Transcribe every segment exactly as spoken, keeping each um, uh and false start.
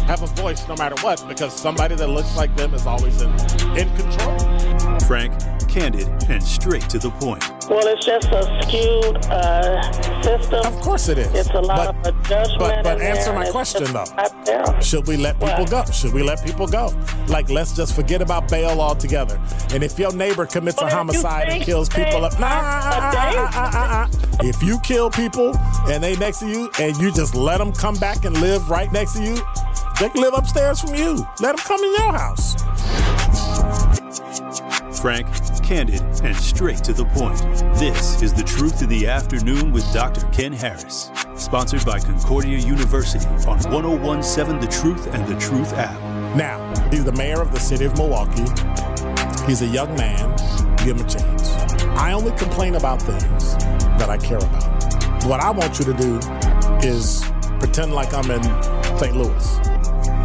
have a voice no matter what, because somebody that looks like them is always in, in control. Frank, candid, and straight to the point. Well, it's just a skewed uh, system. Of course it is. It's a lot but, of judgment. But, but answer my question, though. Should we let people what? go? Should we let people go? Like, let's just forget about bail altogether. And if your neighbor commits well, a homicide and kills people up... Nah, uh, uh, uh, uh, uh, if you kill people and they next to you and you just let them come back and live right next to you, they can live upstairs from you. Let them come in your house. Frank, candid, and straight to the point. This is The Truth of the Afternoon with Doctor Ken Harris. Sponsored by Concordia University on ten seventeen The Truth and The Truth app. Now, he's the mayor of the city of Milwaukee. He's a young man. Give him a chance. I only complain about things that I care about. What I want you to do is pretend like I'm in Saint Louis.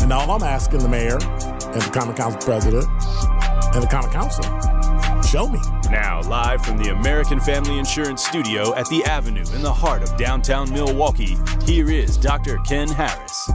And all I'm asking the mayor and the common council president and the common council, show me. Now live from the American Family Insurance studio at the Avenue in the heart of downtown Milwaukee, here is Doctor Ken Harris.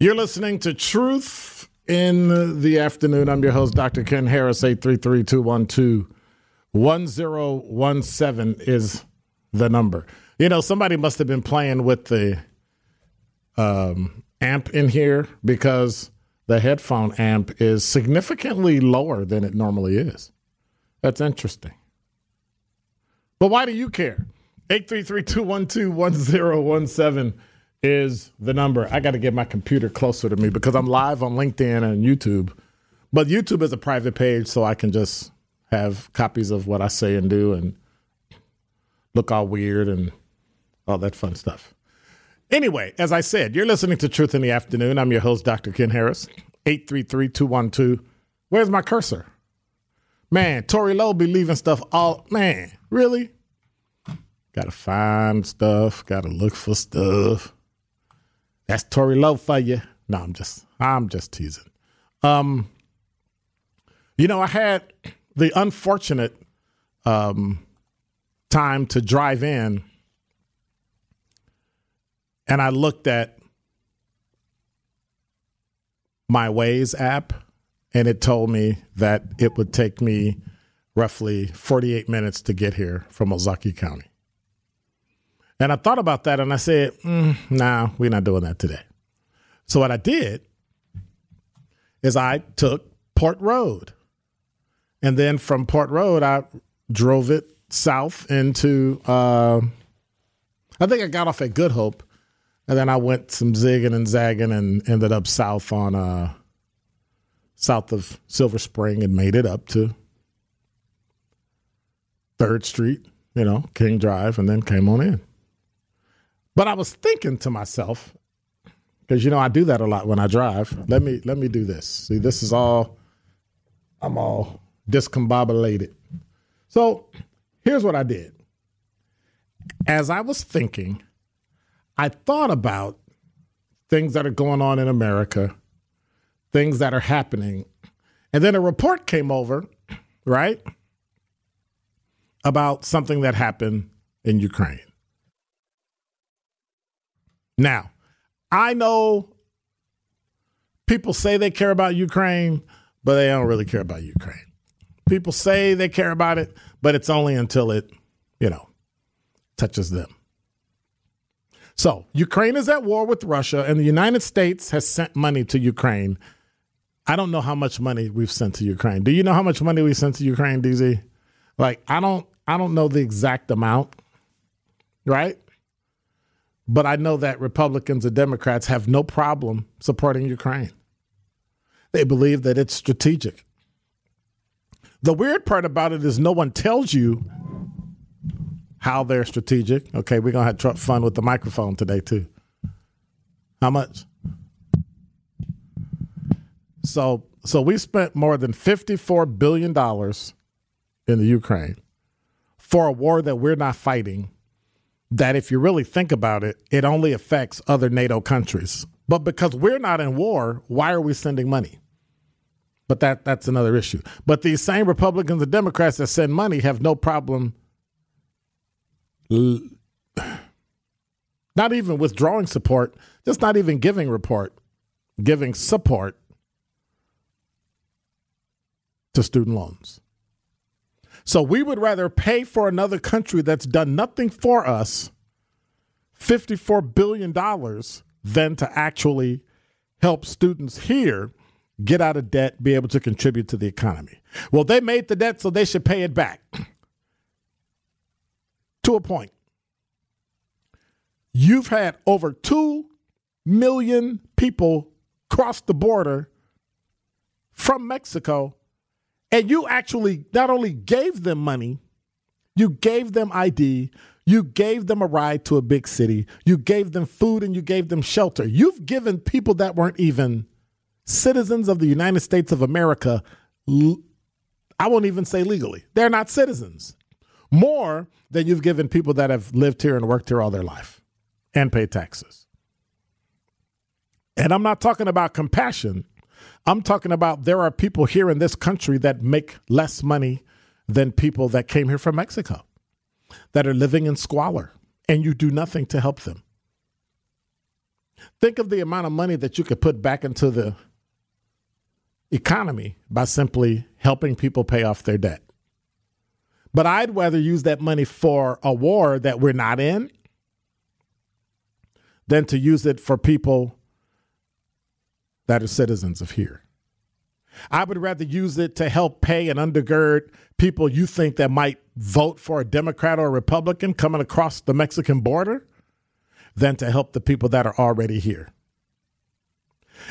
You're listening to Truth in the Afternoon. I'm your host, Doctor Ken Harris. Eight three three, two one two, one zero one seven is the number. You know, somebody must have been playing with the um, amp in here, because the headphone amp is significantly lower than it normally is. That's interesting. But why do you care? eight three three, two one two, one zero one seven is the number. I got to get my computer closer to me because I'm live on LinkedIn and YouTube. But YouTube is a private page, so I can just have copies of what I say and do and look all weird and all that fun stuff. Anyway, as I said, you're listening to Truth in the Afternoon. I'm your host, Doctor Ken Harris. eight three three, two one two. Where's my cursor? Man, Tory Lowe be leaving stuff all... Man, really? Got to find stuff. Got to look for stuff. That's Tory Lowe for you. No, I'm just, I'm just teasing. Um, you know, I had the unfortunate um, time to drive in, and I looked at my Waze app, and it told me that it would take me roughly forty-eight minutes to get here from Ozaukee County. And I thought about that, and I said, mm, nah, we're not doing that today. So what I did is I took Port Road. And then from Port Road, I drove it south into, uh, I think I got off at Good Hope. And then I went some zigging and zagging and ended up south on, uh, south of Silver Spring, and made it up to Third Street, you know, King Drive, and then came on in. But I was thinking to myself, because, you know, I do that a lot when I drive. Let me let me do this. See, this is all, I'm all discombobulated. So here's what I did. As I was thinking, I thought about things that are going on in America, things that are happening. And then a report came over, right, about something that happened in Ukraine. Now, I know people say they care about Ukraine, but they don't really care about Ukraine. People say they care about it, but it's only until it, you know, touches them. So Ukraine is at war with Russia, and the United States has sent money to Ukraine. I don't know how much money we've sent to Ukraine. Do you know how much money we sent to Ukraine, D Z? Like, I don't I don't know the exact amount, right? But I know that Republicans and Democrats have no problem supporting Ukraine. They believe that it's strategic. The weird part about it is no one tells you how they're strategic. Okay, we're going to have fun with the microphone today, too. How much? So so we spent more than fifty-four billion dollars in the Ukraine for a war that we're not fighting, that if you really think about it, it only affects other NATO countries. But because we're not in war, why are we sending money? But that that's another issue. But these same Republicans and Democrats that send money have no problem l- not even withdrawing support, just not even giving report, giving support to student loans. So we would rather pay for another country that's done nothing for us, fifty-four billion dollars, than to actually help students here get out of debt, be able to contribute to the economy. Well, they made the debt, so they should pay it back. To a point. You've had over two million people cross the border from Mexico, and you actually not only gave them money, you gave them I D, you gave them a ride to a big city, you gave them food, and you gave them shelter. You've given people that weren't even citizens of the United States of America, I won't even say legally, they're not citizens, more than you've given people that have lived here and worked here all their life and paid taxes. And I'm not talking about compassion. I'm talking about there are people here in this country that make less money than people that came here from Mexico, that are living in squalor, and you do nothing to help them. Think of the amount of money that you could put back into the economy by simply helping people pay off their debt. But I'd rather use that money for a war that we're not in than to use it for people that are citizens of here. I would rather use it to help pay and undergird people you think that might vote for a Democrat or a Republican coming across the Mexican border than to help the people that are already here.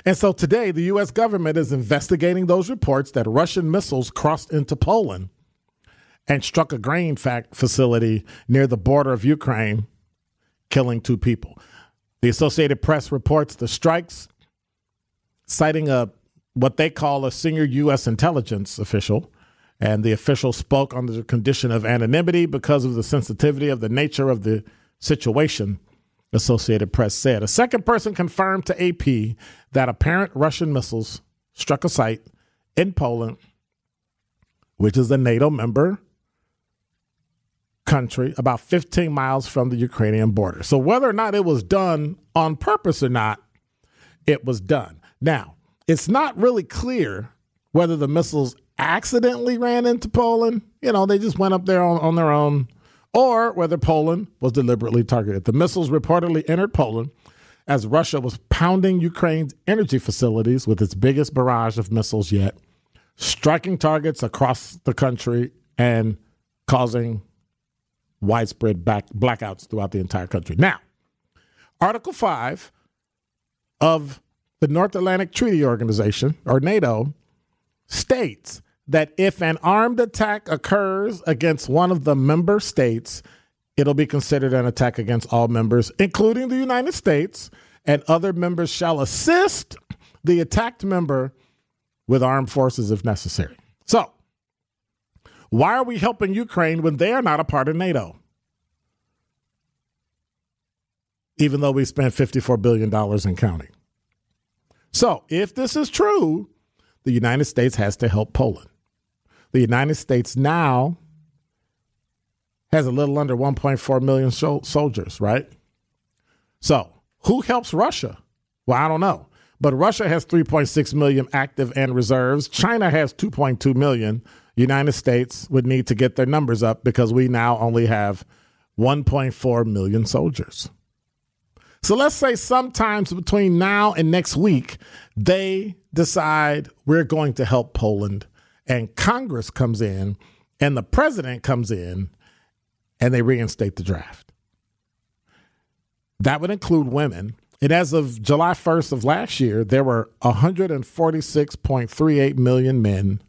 And so today, the U S government is investigating those reports that Russian missiles crossed into Poland and struck a grain facility near the border of Ukraine, killing two people. The Associated Press reports the strikes, citing a what they call a senior U S intelligence official, and the official spoke under the condition of anonymity because of the sensitivity of the nature of the situation, Associated Press said. A second person confirmed to A P that apparent Russian missiles struck a site in Poland, which is a NATO member country, about fifteen miles from the Ukrainian border. So whether or not it was done on purpose or not, it was done. Now, it's not really clear whether the missiles accidentally ran into Poland. You know, they just went up there on, on their own, or whether Poland was deliberately targeted. The missiles reportedly entered Poland as Russia was pounding Ukraine's energy facilities with its biggest barrage of missiles yet, striking targets across the country and causing widespread back blackouts throughout the entire country. Now, Article five of the North Atlantic Treaty Organization, or NATO, states that if an armed attack occurs against one of the member states, it'll be considered an attack against all members, including the United States, and other members shall assist the attacked member with armed forces if necessary. So, why are we helping Ukraine when they are not a part of NATO? Even though we spent fifty-four billion dollars and counting. So if this is true, the United States has to help Poland. The United States now has a little under one point four million so- soldiers, right? So who helps Russia? Well, I don't know. But Russia has three point six million active and reserves. China has two point two million. United States would need to get their numbers up because we now only have one point four million soldiers. So let's say sometimes between now and next week, they decide we're going to help Poland, and Congress comes in and the president comes in and they reinstate the draft. That would include women. And as of July first of last year, there were one hundred forty-six point three eight million men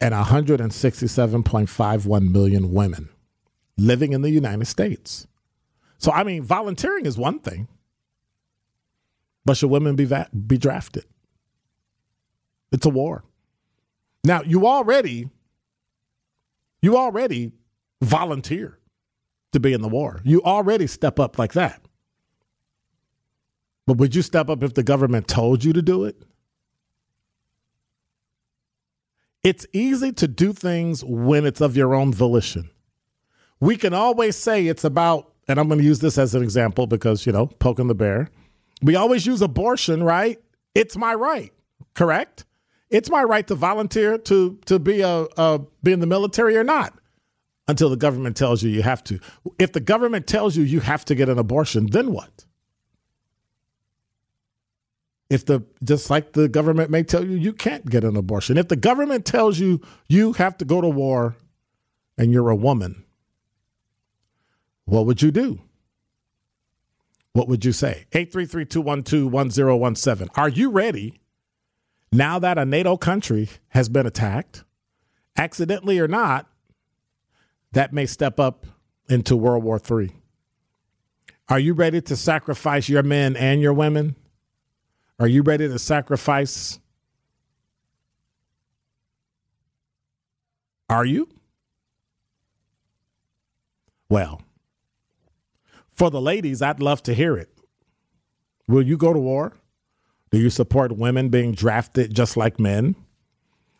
and one hundred sixty-seven point five one million women living in the United States. So, I mean, volunteering is one thing, but should women be va- be drafted? It's a war. Now, you already, you already volunteer to be in the war. You already step up like that. But would you step up if the government told you to do it? It's easy to do things when it's of your own volition. We can always say it's about, and I'm going to use this as an example because, you know, poking the bear. We always use abortion, right? It's my right, correct? It's my right to volunteer to to be a, a be in the military or not, until the government tells you you have to. If the government tells you you have to get an abortion, then what? If the just like the government may tell you you can't get an abortion. If the government tells you you have to go to war and you're a woman, what would you do? What would you say? eight three three, two one two, one zero one seven. Are you ready now that a NATO country has been attacked, accidentally or not, that may step up into World War Three? Are you ready to sacrifice your men and your women? Are you ready to sacrifice? Are you? Well, for the ladies, I'd love to hear it. Will you go to war? Do you support women being drafted just like men?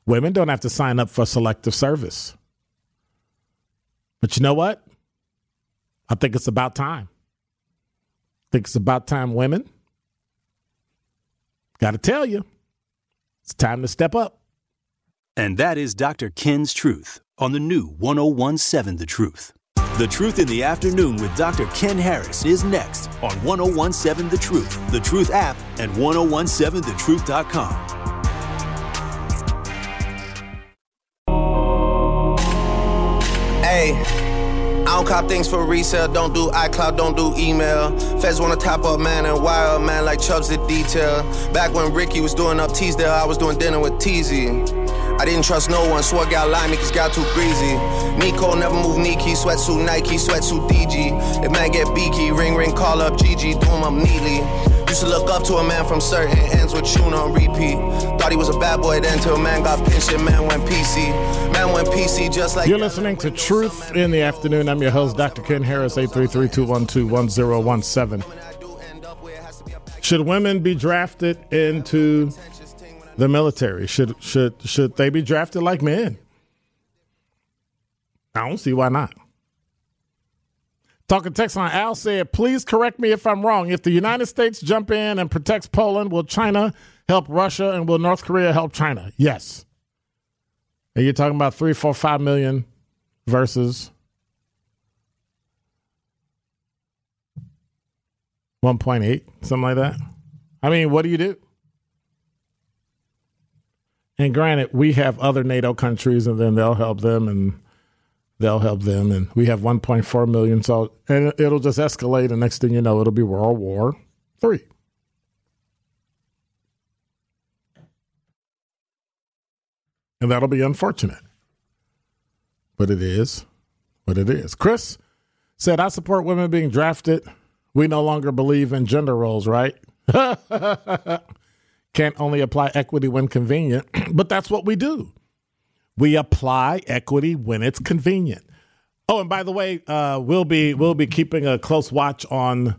Women don't have to sign up for selective service. But you know what? I think it's about time. I think it's about time, women. Got to tell you, it's time to step up. And that is Doctor Ken's Truth on the new one oh one seven The Truth. The Truth in the Afternoon with Doctor Ken Harris is next on one oh one seven The Truth, The Truth app, and ten seventeen the truth dot com. I don't cop things for resale, don't do iCloud, don't do email. Feds wanna top up, man, and wire up, man, like Chubbs did detail. Back when Ricky was doing up Teasdale, I was doing dinner with Teezy. I didn't trust no one, swore got limey, cause got too greasy. Nico never moved Nike, sweatsuit Nike, sweatsuit D G. If man get beaky, ring ring, call up G G, do him up neatly. Used to look up to a man from certain ends with tune on repeat. Thought he was a bad boy then till man got pinched and man went P C. Man went P C just like... You're listening to Truth in the Afternoon. I'm your host, Doctor Ken Harris, eight three three, two one two, one oh one seven. Should women be drafted into... the military? Should should should they be drafted like men? I don't see why not. Talking text line, Al said, please correct me if I'm wrong. If the United States jump in and protects Poland, will China help Russia, and will North Korea help China? Yes. And you're talking about three, four, five million versus one point eight, something like that. I mean, what do you do? And granted, we have other NATO countries, and then they'll help them, and they'll help them. And we have one point four million. So, and it'll just escalate. And next thing you know, it'll be World War Three. And that'll be unfortunate. But it is what it is. Chris said, I support women being drafted. We no longer believe in gender roles, right? Can't only apply equity when convenient, but that's what we do. We apply equity when it's convenient. Oh, and by the way, uh, we'll be we'll be keeping a close watch on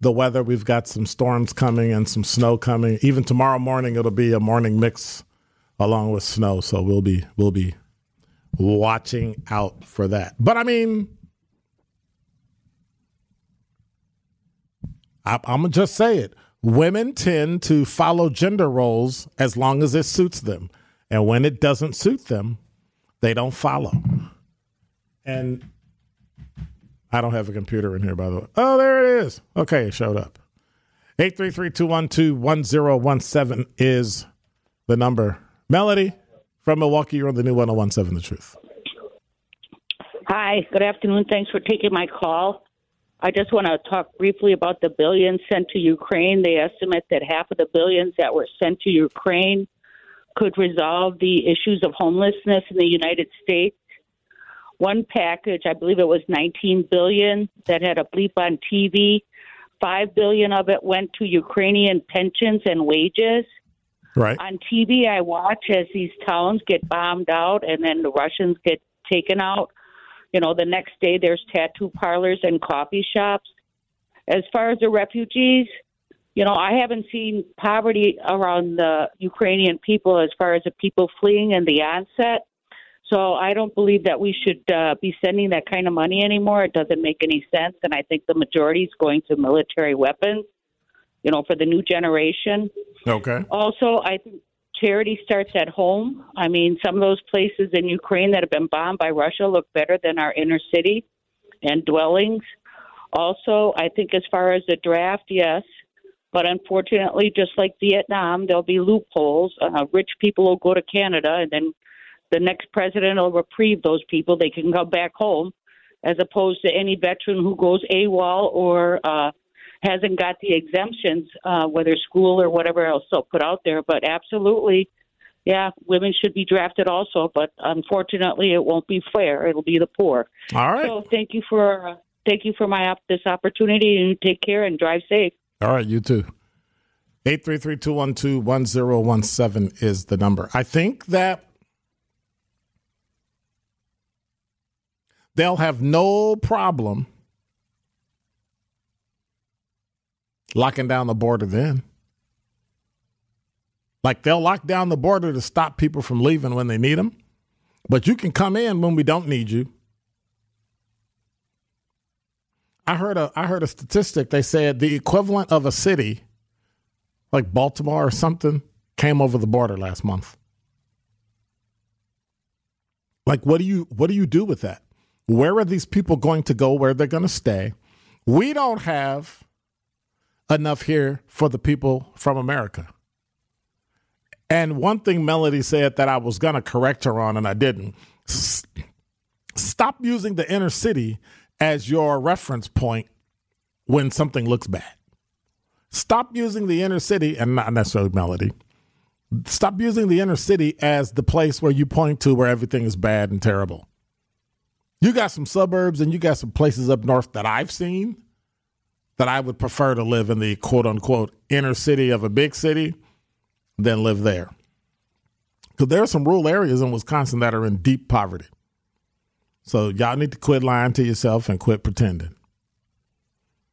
the weather. We've got some storms coming and some snow coming. Even tomorrow morning, it'll be a morning mix along with snow. So we'll be we'll be watching out for that. But I mean, I, I'm gonna just say it. Women tend to follow gender roles as long as it suits them. And when it doesn't suit them, they don't follow. And I don't have a computer in here, by the way. Oh, there it is. Okay, it showed up. eight three three, two one two, one zero one seven is the number. Melody from Milwaukee, you're on the new one oh one seven The Truth. Hi, good afternoon. Thanks for taking my call. I just want to talk briefly about the billions sent to Ukraine. They estimate that half of the billions that were sent to Ukraine could resolve the issues of homelessness in the United States. One package, I believe it was nineteen billion dollars that had a bleep on T V. five billion dollars of it went to Ukrainian pensions and wages. Right. On T V, I watch as these towns get bombed out and then the Russians get taken out. You know, the next day there's tattoo parlors and coffee shops. As far as the refugees, you know, I haven't seen poverty around the Ukrainian people as far as the people fleeing in the onset. So I don't believe that we should uh, be sending that kind of money anymore. It doesn't make any sense. And I think the majority is going to military weapons, you know, for the new generation. Okay. Also, I think charity starts at home. I mean, some of those places in Ukraine that have been bombed by Russia look better than our inner city and dwellings. Also, I think as far as the draft, yes. But unfortunately, just like Vietnam, there'll be loopholes. Uh, rich people will go to Canada, and then the next president will reprieve those people. They can come back home, as opposed to any veteran who goes AWOL or uh, hasn't got the exemptions, uh, whether school or whatever else they'll put out there. But absolutely, yeah, women should be drafted also. But unfortunately, it won't be fair. It'll be the poor. All right. So thank you for uh, thank you for my op- this opportunity, and take care and drive safe. All right, you too. eight three three, two one two, one zero one seven is the number. I think that they'll have no problem locking down the border then. Like, they'll lock down the border to stop people from leaving when they need them. But you can come in when we don't need you. I heard a I heard a statistic. They said the equivalent of a city like Baltimore or something came over the border last month. Like, what do you what do you do with that? Where are these people going to go? Where they're going to stay? We don't have enough here for the people from America. And one thing Melody said that I was going to correct her on, and I didn't. Stop using the inner city as your reference point when something looks bad. Stop using the inner city, and not necessarily Melody, stop using the inner city as the place where you point to where everything is bad and terrible. You got some suburbs and you got some places up north that I've seen that I would prefer to live in the quote-unquote inner city of a big city than live there. Because there are some rural areas in Wisconsin that are in deep poverty. So y'all need to quit lying to yourself and quit pretending.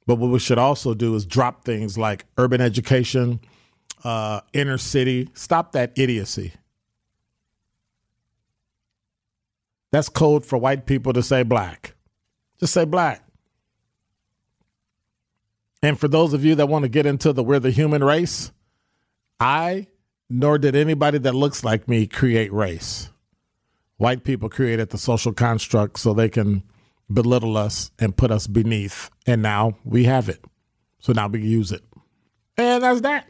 But what we should also do is drop things like urban education, uh, inner city. Stop that idiocy. That's code for white people to say black. Just say black. And for those of you that want to get into the we're the human race, I, nor did anybody that looks like me, create race. White people created the social construct so they can belittle us and put us beneath. And now we have it. So now we use it. And that's that.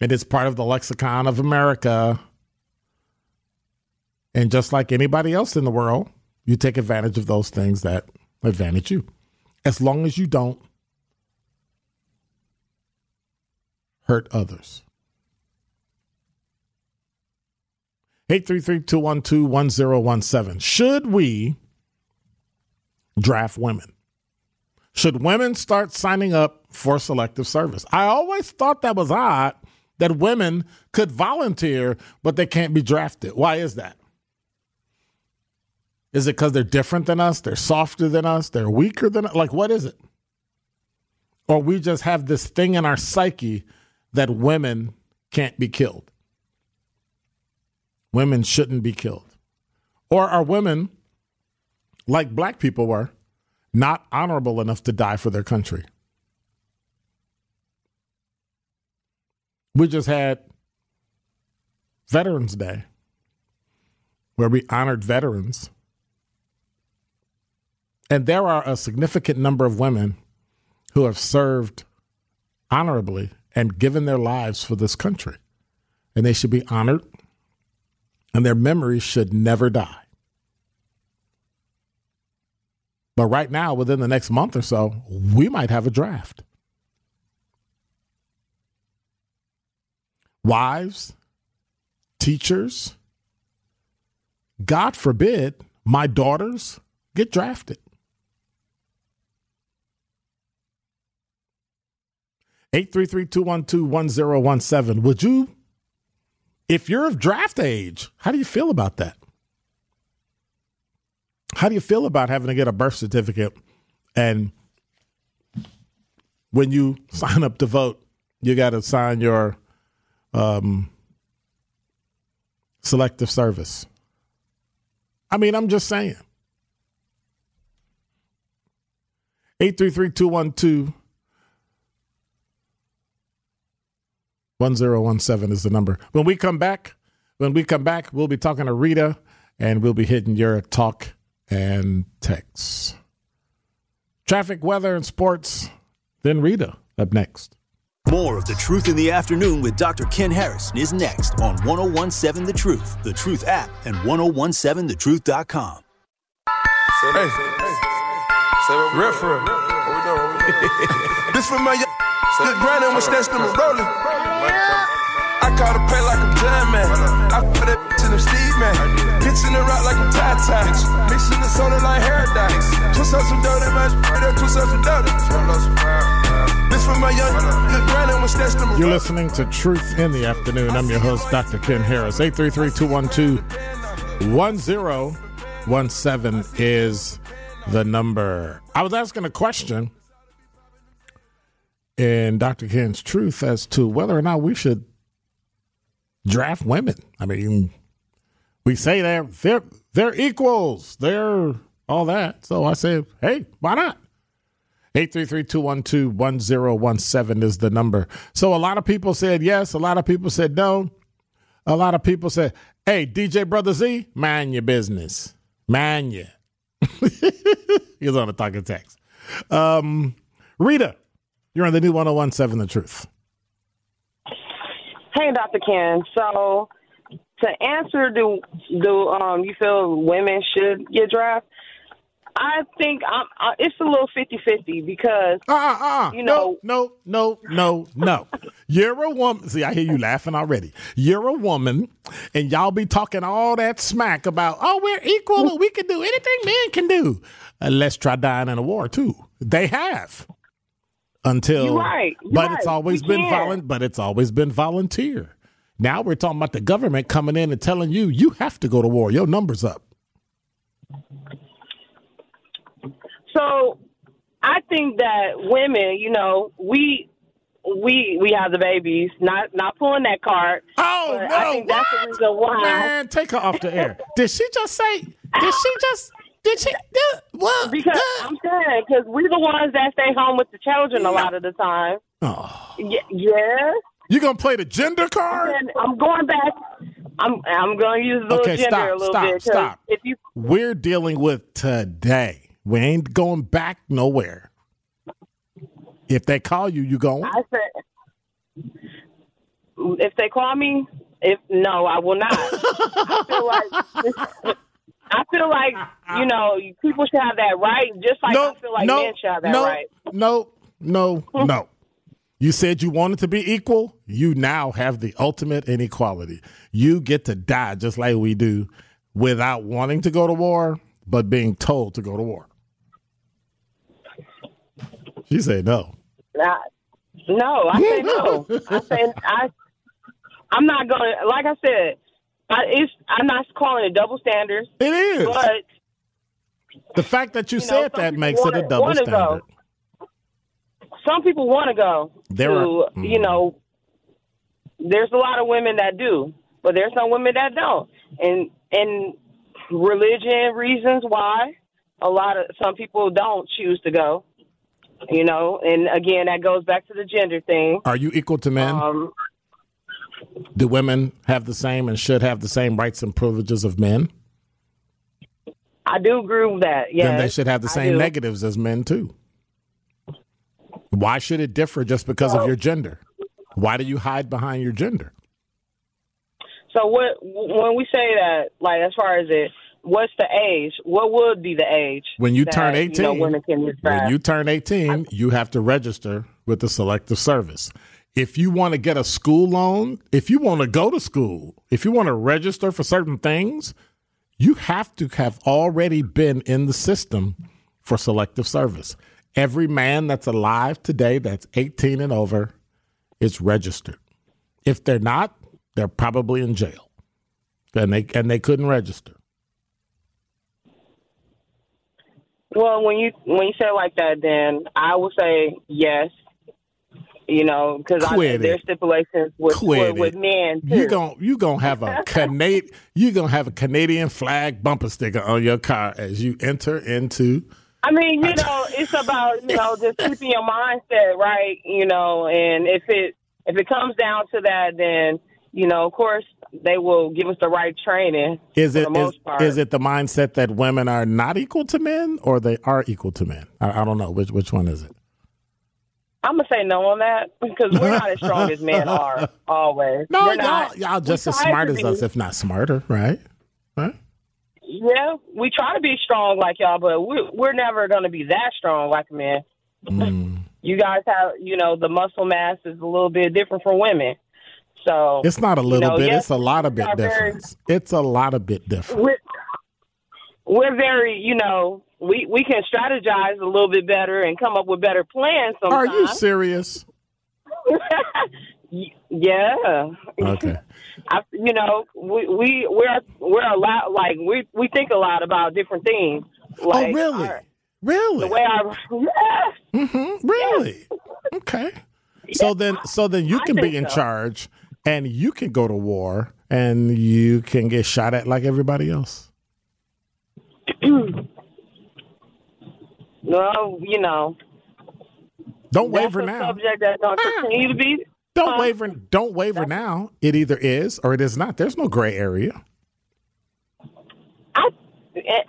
And it's part of the lexicon of America. And just like anybody else in the world, you take advantage of those things that advantage you. As long as you don't hurt others. eight three three, two one two, one zero one seven. Should we draft women? Should women start signing up for selective service? I always thought that was odd that women could volunteer, but they can't be drafted. Why is that? Is it because they're different than us? They're softer than us? They're weaker than us? Like, what is it? Or we just have this thing in our psyche that women can't be killed. Women shouldn't be killed. Or are women, like black people were, not honorable enough to die for their country? We just had Veterans Day, where we honored veterans And there are a significant number of women who have served honorably and given their lives for this country. And they should be honored, and their memories should never die. But right now, within the next month or so, we might have a draft. Wives, teachers, God forbid, my daughters get drafted. eight three three, two one two, one zero one seven. Would you, if you're of draft age, how do you feel about that? How do you feel about having to get a birth certificate, and when you sign up to vote, you got to sign your um, selective service? I mean, I'm just saying. eight three three, two one two, one zero one seven is the number. When we come back, when we come back, we'll be talking to Rita, and we'll be hitting your talk and text. Traffic, weather, and sports. Then Rita up next. More of The Truth in the Afternoon with Doctor Ken Harris is next on one oh one seven The Truth, The Truth app, and ten seventeen the truth dot com. Hey, hey, hey. Say what we doing. This from my good grinding when Stan Stimmer rolling. I call the play like I'm blind man. I put that bitch in them Steve man. Pitching the rock like I'm tie-tie. Mixing the soda like Herodite. Twist up some dough, that man's pretty. Twist up some dough. This from my young good grinding when Stan Stimmer rolling. You're listening to Truth in the Afternoon. I'm your host, Doctor Ken Harris. eight three three, two one two, one zero one seven is the number. I was asking a question in Doctor Ken's Truth as to whether or not we should draft women. I mean, we say they're, they're, they're equals. They're all that. So I said, hey, why not? eight three three, two one two, one zero one seven is the number. So a lot of people said yes. A lot of people said no. A lot of people said, hey, D J Brother Z, mind your business. Mind your he was on a talking text. Um, Rita, you're on the new one oh one seven The Truth. Hey, Doctor Ken. So to answer, do, do um, you feel women should get drafted? I think I'm, I, it's a little fifty-fifty because, uh, uh, uh, you know. No, no, no, no, no. You're a woman. See, I hear you laughing already. You're a woman, and y'all be talking all that smack about, oh, we're equal and we can do anything men can do. Uh, let's try dying in a war, too. They have. Until. You're right. You're but right. It's always we been volu- But it's always been volunteer. Now we're talking about the government coming in and telling you, you have to go to war. Your number's up. So I think that women, you know, we we we have the babies, not not pulling that card. Oh, no, I think what? That's the reason why. Man, take her off the air. Did she just say, did she just, did she, did, what? Because did. I'm saying, because we're the ones that stay home with the children a lot of the time. Oh. Y- yeah. You going to play the gender card? And I'm going back. I'm I'm going to use the okay, gender stop, a little stop, bit. Stop, if you We're dealing with today. We ain't going back nowhere. If they call you, you going? I said, if they call me, if no, I will not. I feel like, I feel like you know, people should have that right, just like no, I feel like no, men should have that no, right. No, no, no. You said you wanted to be equal. You now have the ultimate inequality. You get to die just like we do without wanting to go to war, but being told to go to war. She said no. Nah, no, I say no. I say I. I'm not going. Like I said, I, it's, I'm not calling it double standards. It is. But the fact that you, you said know, that makes wanna, it a double standard. Go. Some people want to go. There to, are, mm. you know, there's a lot of women that do, but there's some women that don't, and and religion reasons why a lot of some people don't choose to go. You know, and again, that goes back to the gender thing. Are you equal to men? Um, Do women have the same and should have the same rights and privileges of men? I do agree with that. Yeah, then they should have the same negatives as men too. Why should it differ just because so, of your gender? Why do you hide behind your gender? So what when we say that, like as far as it, what's the age? What would be the age when you that, turn eighteen? You know, women can describe? When you turn eighteen, I, you have to register with the Selective Service. If you want to get a school loan, if you want to go to school, if you want to register for certain things, you have to have already been in the system for Selective Service. Every man that's alive today that's eighteen and over is registered. If they're not, they're probably in jail. And they and they couldn't register. Well, when you when you say it like that, then I would say yes. You know, because there's stipulations with, with, with men. Too. You gonna you gonna have a Canadian you gonna have a Canadian flag bumper sticker on your car as you enter into. I mean, you know, it's about you know just keeping your mindset right. You know, and if it if it comes down to that, then you know, of course, they will give us the right training. Is it for the most is, part. Is it the mindset that women are not equal to men, or they are equal to men? I, I don't know which which one is it. I'm going to say no on that because we're not as strong as men are always. No, we're y'all, not. y'all just as smart as us, if not smarter, right? Right? Yeah, we try to be strong like y'all, but we're, we're never going to be that strong like men. Mm. You guys have, you know, the muscle mass is a little bit different from women. So it's not a little you know, bit. Yes, it's a lot of bit difference. Very, it's a lot of bit different. We're, we're very, you know, We we can strategize a little bit better and come up with better plans sometimes. Are you serious? Yeah. Okay. I, you know, we we we're we're a lot like we we think a lot about different things. Like oh, really? Our, really? The way I yeah. Mm-hmm. Really? Yeah. Okay. So yeah. then, so then you can I be in so. charge, and you can go to war, and you can get shot at like everybody else. Well, you know, don't waver now. Subject that's going to continue to be. Don't um, waver. Don't waver now. It either is or it is not. There's no gray area. I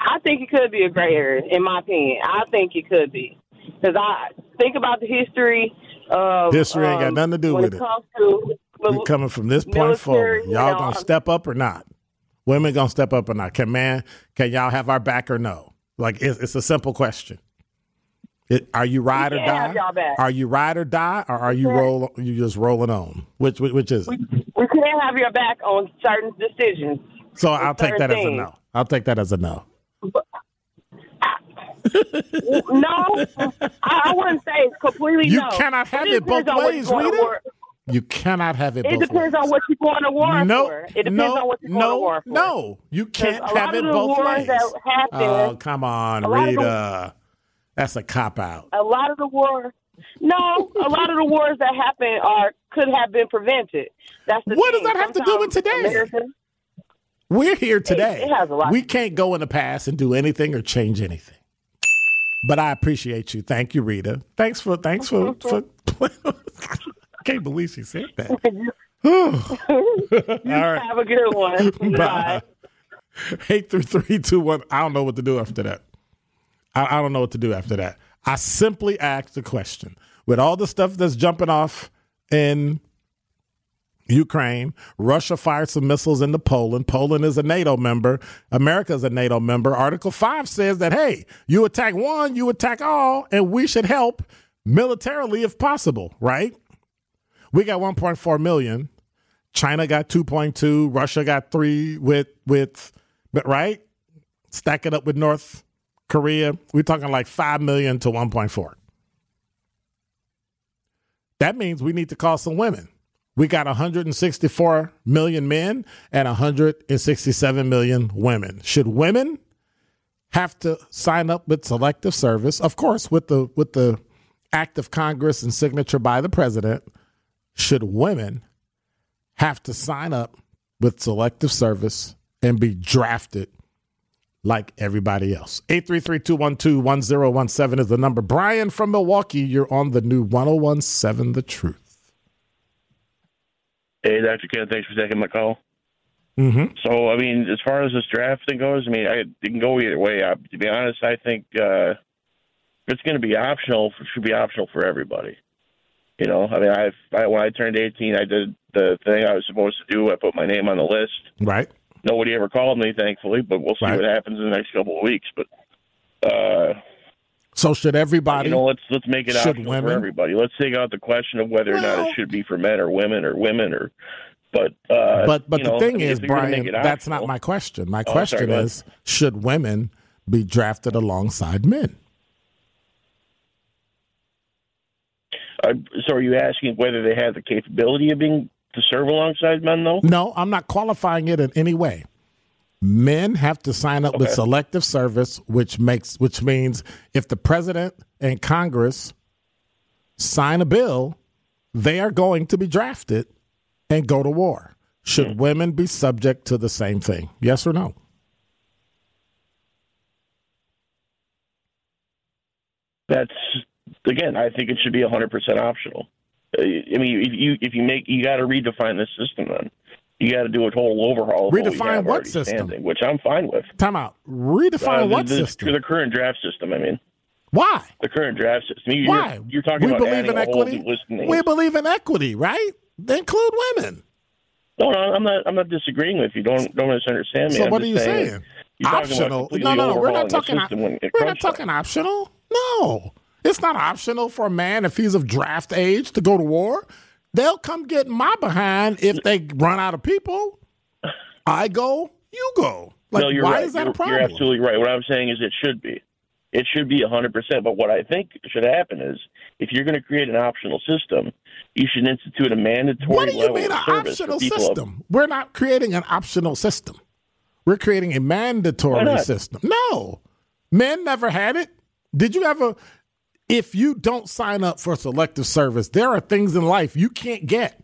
I think it could be a gray area, in my opinion. I think it could be because I think about the history of history ain't um, got nothing to do with it. it. We're coming from this military, point forward. Y'all you know, gonna step up or not? Women gonna step up or not? Can man? Can y'all have our back or no? Like it's, it's a simple question. It, are you ride or die? Are you ride or die, or are you roll? You just rolling on? Which which, which is it? We, we can't have your back on certain decisions. So I'll take that things. as a no. I'll take that as a no. But, I, no, I, I wouldn't say it's completely you no. You cannot have it, it both ways, Rita. You cannot have it. It both depends ways. on what you're going to war no, for. It depends no, on what you're going no, to war for. No, you can't have it both ways. That happen, oh, come on, Rita. That's a cop-out. A lot of the wars, no, a lot of the wars that happen are could have been prevented. That's the What thing. does that have Sometimes to do with today? America, We're here today. It, it has a lot. We can't go in the past and do anything or change anything. But I appreciate you. Thank you, Rita. Thanks for, thanks for, for I can't believe she said that. All right. Have a good one. Bye. eight three three two one I don't know what to do after that. I don't know what to do after that. I simply asked the question. With all the stuff that's jumping off in Ukraine, Russia fired some missiles into Poland. Poland is a NATO member. America is a NATO member. Article five says that, hey, you attack one, you attack all, and we should help militarily if possible, right? We got one point four million China got two point two Russia got three with, with but right? Stack it up with North Korea, we're talking like five million to one point four That means we need to call some women. We got one hundred sixty-four million men and one hundred sixty-seven million women. Should women have to sign up with Selective Service? Of course, with the with the act of Congress and signature by the president, should women have to sign up with Selective Service and be drafted like everybody else? eight three three two one two one zero one seven is the number. Brian from Milwaukee, you're on the new one oh one seven The Truth. Hey, Doctor Ken, thanks for taking my call. Mm-hmm. So, I mean, as far as this draft goes, I mean, I, it can go either way. I, to be honest, I think uh, if it's going to be optional, it should be optional for everybody. You know, I mean, I've, I when I turned eighteen, I did the thing I was supposed to do. I put my name on the list. Right. Nobody ever called me, thankfully, but we'll see right. what happens in the next couple of weeks. But uh, so should everybody? You know, let's let's make it optional women? for everybody. Let's take out the question of whether well, or not it should be for men or women or women or. But uh, but but you know, the thing I mean, is, Brian, optional, that's not my question. My oh, question sorry, is, should women be drafted alongside men? Uh, so are you asking whether they have the capability of being to serve alongside men, though? No, I'm not qualifying it in any way. Men have to sign up okay. with selective service, which makes which means if the president and Congress sign a bill, they are going to be drafted and go to war. Should mm-hmm. women be subject to the same thing? Yes or no? That's... Again, I think it should be one hundred percent optional. I mean, if you if you make you got to redefine this system, then you got to do a total overhaul. Of redefine what, what system? Standing, which I'm fine with. Time out. Redefine uh, what the, the, system? The current draft system. I mean, why the current draft system? You're, why you're talking we about believe in equity? We believe in equity, right? They include women. No, no, I'm not. I'm not disagreeing with you. Don't don't misunderstand me. So I'm what just are you saying? saying? You're optional? No, no, no. We're not talking. O- we're not talking that. optional. No. It's not optional for a man, if he's of draft age, to go to war. They'll come get my behind if they run out of people. I go, you go. Like, no, you're why right. is that you're, a problem? You're absolutely right. What I'm saying is it should be. It should be one hundred percent. But what I think should happen is if you're going to create an optional system, you should institute a mandatory level of service. What do you mean an optional system? Of- We're not creating an optional system. We're creating a mandatory system. No. Men never had it. Did you ever... If you don't sign up for selective service, there are things in life you can't get.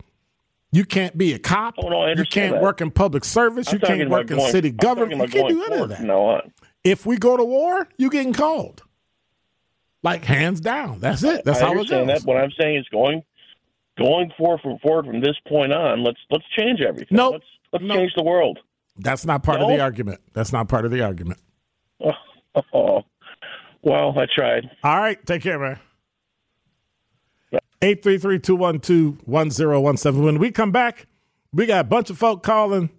You can't be a cop. Oh, no, I understand you can't that. work in public service. I'm you can't work in going, city government. You can't do any of that. No, if we go to war, you're getting called. Like, hands down. That's it. That's I how it goes. That. What I'm saying is going going forward from, forward from this point on, let's let's change everything. No, nope. Let's, let's nope. change the world. That's not part no? of the argument. That's not part of the argument. Oh. oh. Well, I tried. All right. Take care, man. eight three three, two one two, one zero one seven. When we come back, we got a bunch of folk calling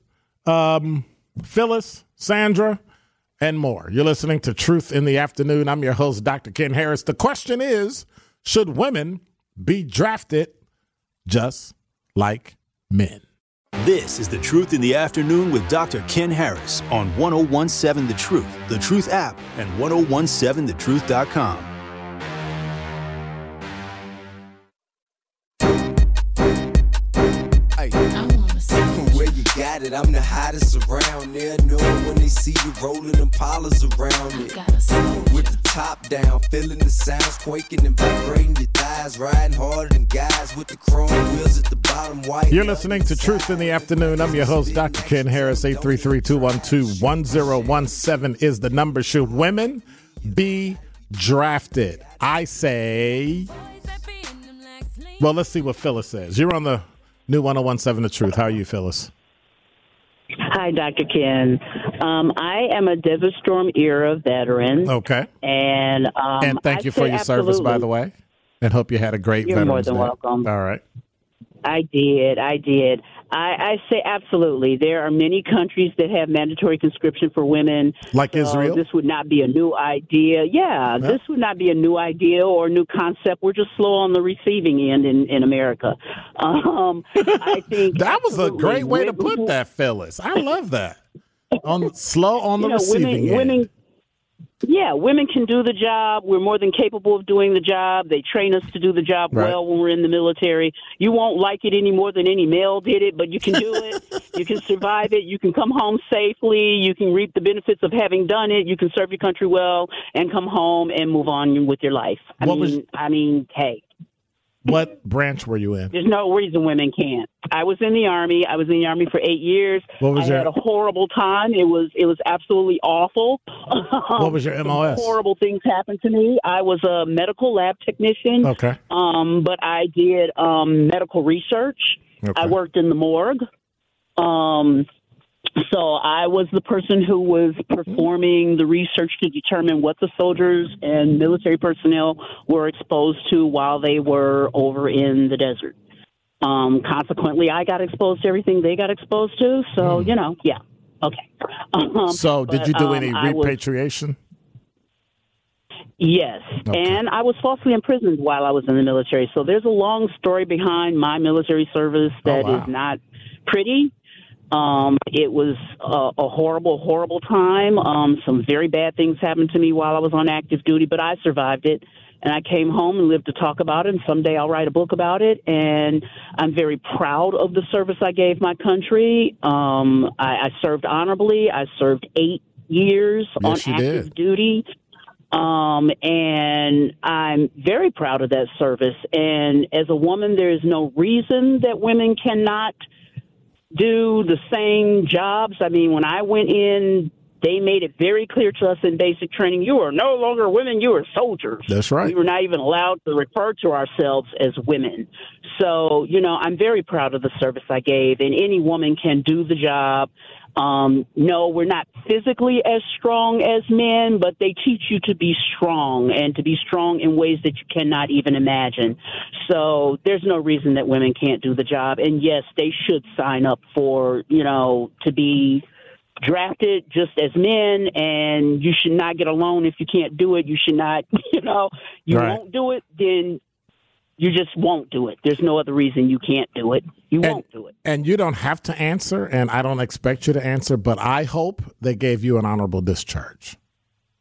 um, Phyllis, Sandra, and more. You're listening to Truth in the Afternoon. I'm your host, Doctor Ken Harris. The question is, should women be drafted just like men? This is The Truth in the Afternoon with Doctor Ken Harris on one oh one seven The Truth, The Truth app, and ten seventeen the truth dot com. I'm the hottest around there. Know when they see you rolling them polars around it. With the top down, feeling the sounds quaking and vibrating your thighs, riding harder than guys with the chrome wheels at the bottom. White. You're listening to Truth in the Afternoon. I'm your host, Doctor Ken Harris. eight three three, two one two, one zero one seven is the number. Should women be drafted? I say, well, let's see what Phyllis says. You're on the new one oh one seven The Truth. How are you, Phyllis? Hi, Doctor Ken. Um, I am a Devastorm era veteran. Okay. And um, and thank you for your absolutely. service, by the way. And hope you had a great You're Veterans You're more than Day. Welcome. All right. I did. I did. I, I say absolutely. There are many countries that have mandatory conscription for women. Like so Israel? This would not be a new idea. Yeah, no. This would not be a new idea or a new concept. We're just slow on the receiving end in, in America. Um, I think that was a great way women, to put that, Phyllis. I love that. On slow on the you know, receiving women, end. Women, Yeah, women can do the job. We're more than capable of doing the job. They train us to do the job right. well when we're in the military. You won't like it any more than any male did it, but you can do it. You can survive it. You can come home safely. You can reap the benefits of having done it. You can serve your country well and come home and move on with your life. I what mean, was, I mean, hey. What branch were you in? There's no reason women can't. I was in the Army. I was in the Army for eight years. What was I your... had a horrible time. It was it was absolutely awful. What was your M O S? Horrible things happened to me. I was a medical lab technician. Okay. Um, but I did um, medical research. Okay. I worked in the morgue. Um, So I was the person who was performing the research to determine what the soldiers and military personnel were exposed to while they were over in the desert. Um, consequently, I got exposed to everything they got exposed to. So, mm. you know, yeah. Okay. Um, so but, did you do um, any repatriation? Yes, okay. And I was falsely imprisoned while I was in the military. So there's a long story behind my military service that oh, wow. is not pretty. Um, it was a, a horrible, horrible time. Um, some very bad things happened to me while I was on active duty, but I survived it. And I came home and lived to talk about it, and someday I'll write a book about it. And I'm very proud of the service I gave my country. Um, I, I served honorably. I served eight years yes, on active did. duty. Um, and I'm very proud of that service. And as a woman, there is no reason that women cannot do the same jobs. I mean, when I went in, they made it very clear to us in basic training, you are no longer women, you are soldiers. That's right. We were not even allowed to refer to ourselves as women. So, you know, I'm very proud of the service I gave, and any woman can do the job. Um, no, we're not physically as strong as men, but they teach you to be strong and to be strong in ways that you cannot even imagine. So there's no reason that women can't do the job. And yes, they should sign up for, you know, to be drafted just as men, and you should not get a loan if you can't do it. You should not, you know, you right. won't do it, then you just won't do it. There's no other reason you can't do it. You and, won't do it. And you don't have to answer, and I don't expect you to answer, but I hope they gave you an honorable discharge.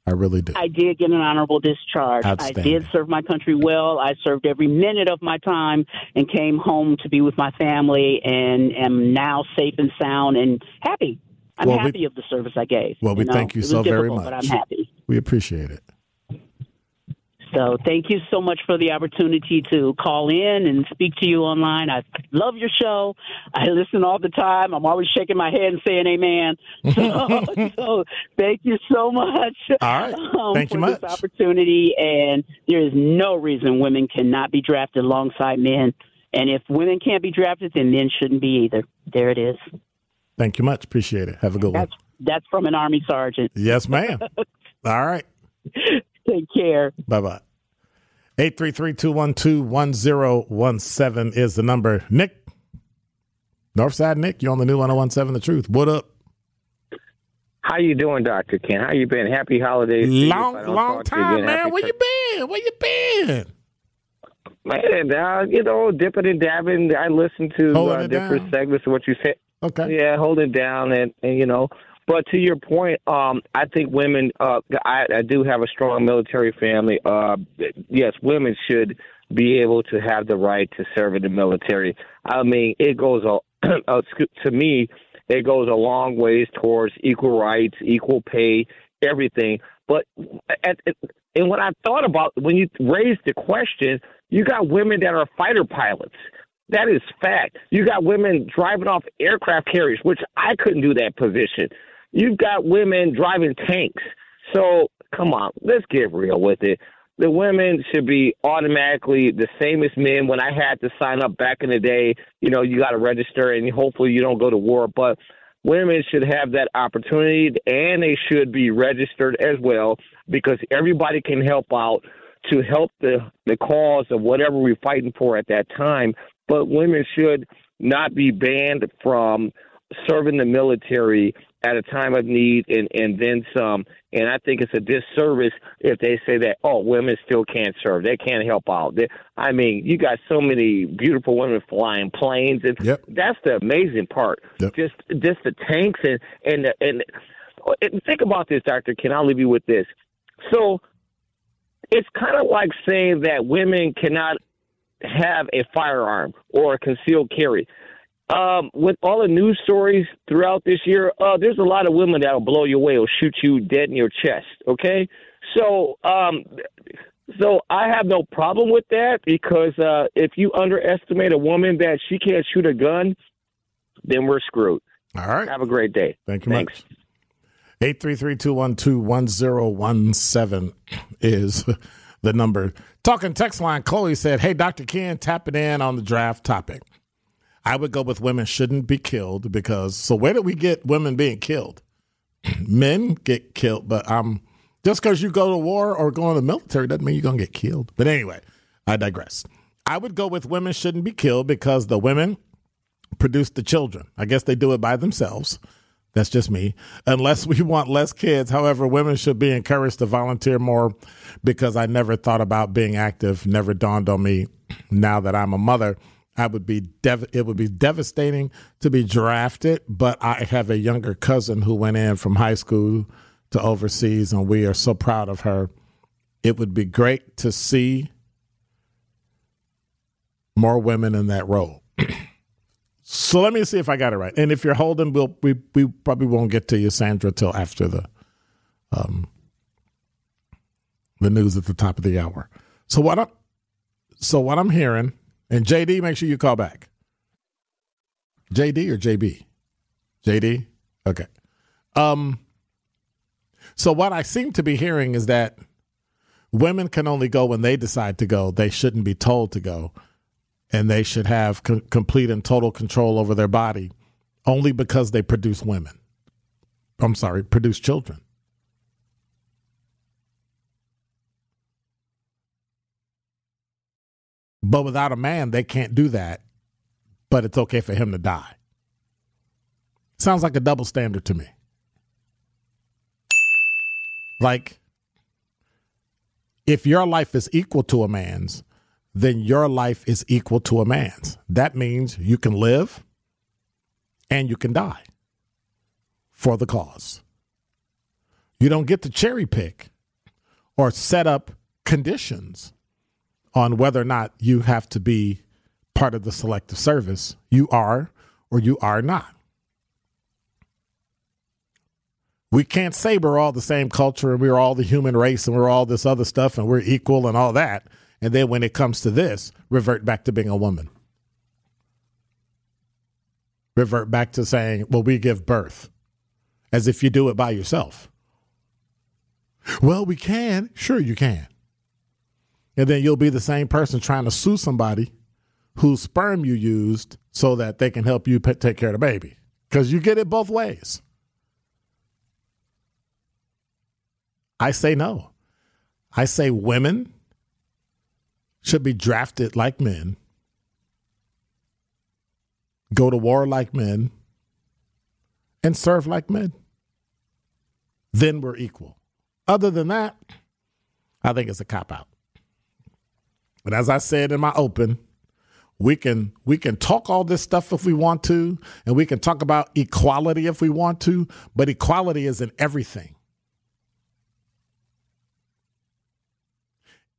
I really do. I did get an honorable discharge. I did serve my country well. I served every minute of my time and came home to be with my family, and am now safe and sound and happy. I'm well, happy we, of the service I gave. Well, we you know? thank you so very much. But I'm happy. We appreciate it. So thank you so much for the opportunity to call in and speak to you online. I love your show. I listen all the time. I'm always shaking my head and saying amen. So, so thank you so much all right. um, thank for you much. this opportunity. And there is no reason women cannot be drafted alongside men. And if women can't be drafted, then men shouldn't be either. There it is. Thank you much. Appreciate it. Have a good that's, one. That's from an Army sergeant. Yes, ma'am. All right. Take care. Bye-bye. eight three three, two one two, one zero one seven is the number. Nick, Northside Nick, you're on the new one oh one seven The Truth. What up? How you doing, Doctor Ken? How you been? Happy holidays. Long, long time, man. Where you been? Where you been? Man, uh, you know, dipping and dabbing. I listen to uh, different segments of what you said. Okay. Yeah, hold it down, and, and you know. But to your point, um, I think women. Uh, I, I do have a strong military family. Uh, yes, women should be able to have the right to serve in the military. I mean, it goes a, to me, it goes a long ways towards equal rights, equal pay, everything. But at, at, and when I thought about when you raised the question, you got women that are fighter pilots. That is fact. You got women driving off aircraft carriers, which I couldn't do that position. You've got women driving tanks. So, come on, let's get real with it. The women should be automatically the same as men. When I had to sign up back in the day, you know, you got to register and hopefully you don't go to war. But women should have that opportunity, and they should be registered as well, because everybody can help out to help the, the cause of whatever we're fighting for at that time. But women should not be banned from serving the military at a time of need and, and then some. And I think it's a disservice if they say that, oh, women still can't serve. They can't help out. They, I mean, you got so many beautiful women flying planes. And yep. That's the amazing part. Yep. Just just the tanks. And, and, and, and think about this, Doctor Ken. I'll leave you with this. So it's kind of like saying that women cannot have a firearm or a concealed carry. Um, with all the news stories throughout this year, uh, there's a lot of women that will blow you away or shoot you dead in your chest, okay? So um, so I have no problem with that, because uh, if you underestimate a woman that she can't shoot a gun, then we're screwed. All right. Have a great day. Thank you Thanks. much. eight three three, two one two, one zero one seven is the number. Talking text line, Chloe said, hey, Doctor Ken, tapping in on the draft topic. I would go with women shouldn't be killed because, so where did we get women being killed? Men get killed, but um, just because you go to war or go in the military doesn't mean you're going to get killed. But anyway, I digress. I would go with women shouldn't be killed because the women produce the children. I guess they do it by themselves. That's just me. Unless we want less kids. However, women should be encouraged to volunteer more because I never thought about being active, never dawned on me. Now that I'm a mother, I would be dev- it would be devastating to be drafted, but I have a younger cousin who went in from high school to overseas, and we are so proud of her. It would be great to see more women in that role. So let me see if I got it right. And if you're holding, we'll, we we probably won't get to you, Sandra, till after the um the news at the top of the hour. So what I'm so what I'm hearing, and J D, make sure you call back. J D or J B? J D? Okay. Um. So what I seem to be hearing is that women can only go when they decide to go. They shouldn't be told to go. And they should have co- complete and total control over their body only because they produce women. I'm sorry, produce children. But without a man, they can't do that. But it's okay for him to die. Sounds like a double standard to me. Like, if your life is equal to a man's, then your life is equal to a man's. That means you can live and you can die for the cause. You don't get to cherry pick or set up conditions on whether or not you have to be part of the Selective Service. You are or you are not. We can't say we're all the same culture and we're all the human race and we're all this other stuff and we're equal and all that. And then when it comes to this, revert back to being a woman. Revert back to saying, well, we give birth, as if you do it by yourself. Well, we can. Sure, you can. And then you'll be the same person trying to sue somebody whose sperm you used so that they can help you p- take care of the baby. Because you get it both ways. I say no. I say women should be drafted like men, go to war like men, and serve like men. Then we're equal. Other than that, I think it's a cop-out. But as I said in my open, we can we can talk all this stuff if we want to, and we can talk about equality if we want to, but equality isn't everything.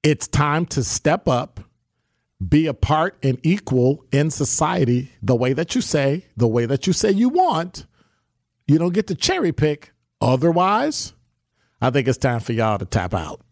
It's time to step up, be a part and equal in society the way that you say, the way that you say you want. You don't get to cherry pick. Otherwise, I think it's time for y'all to tap out.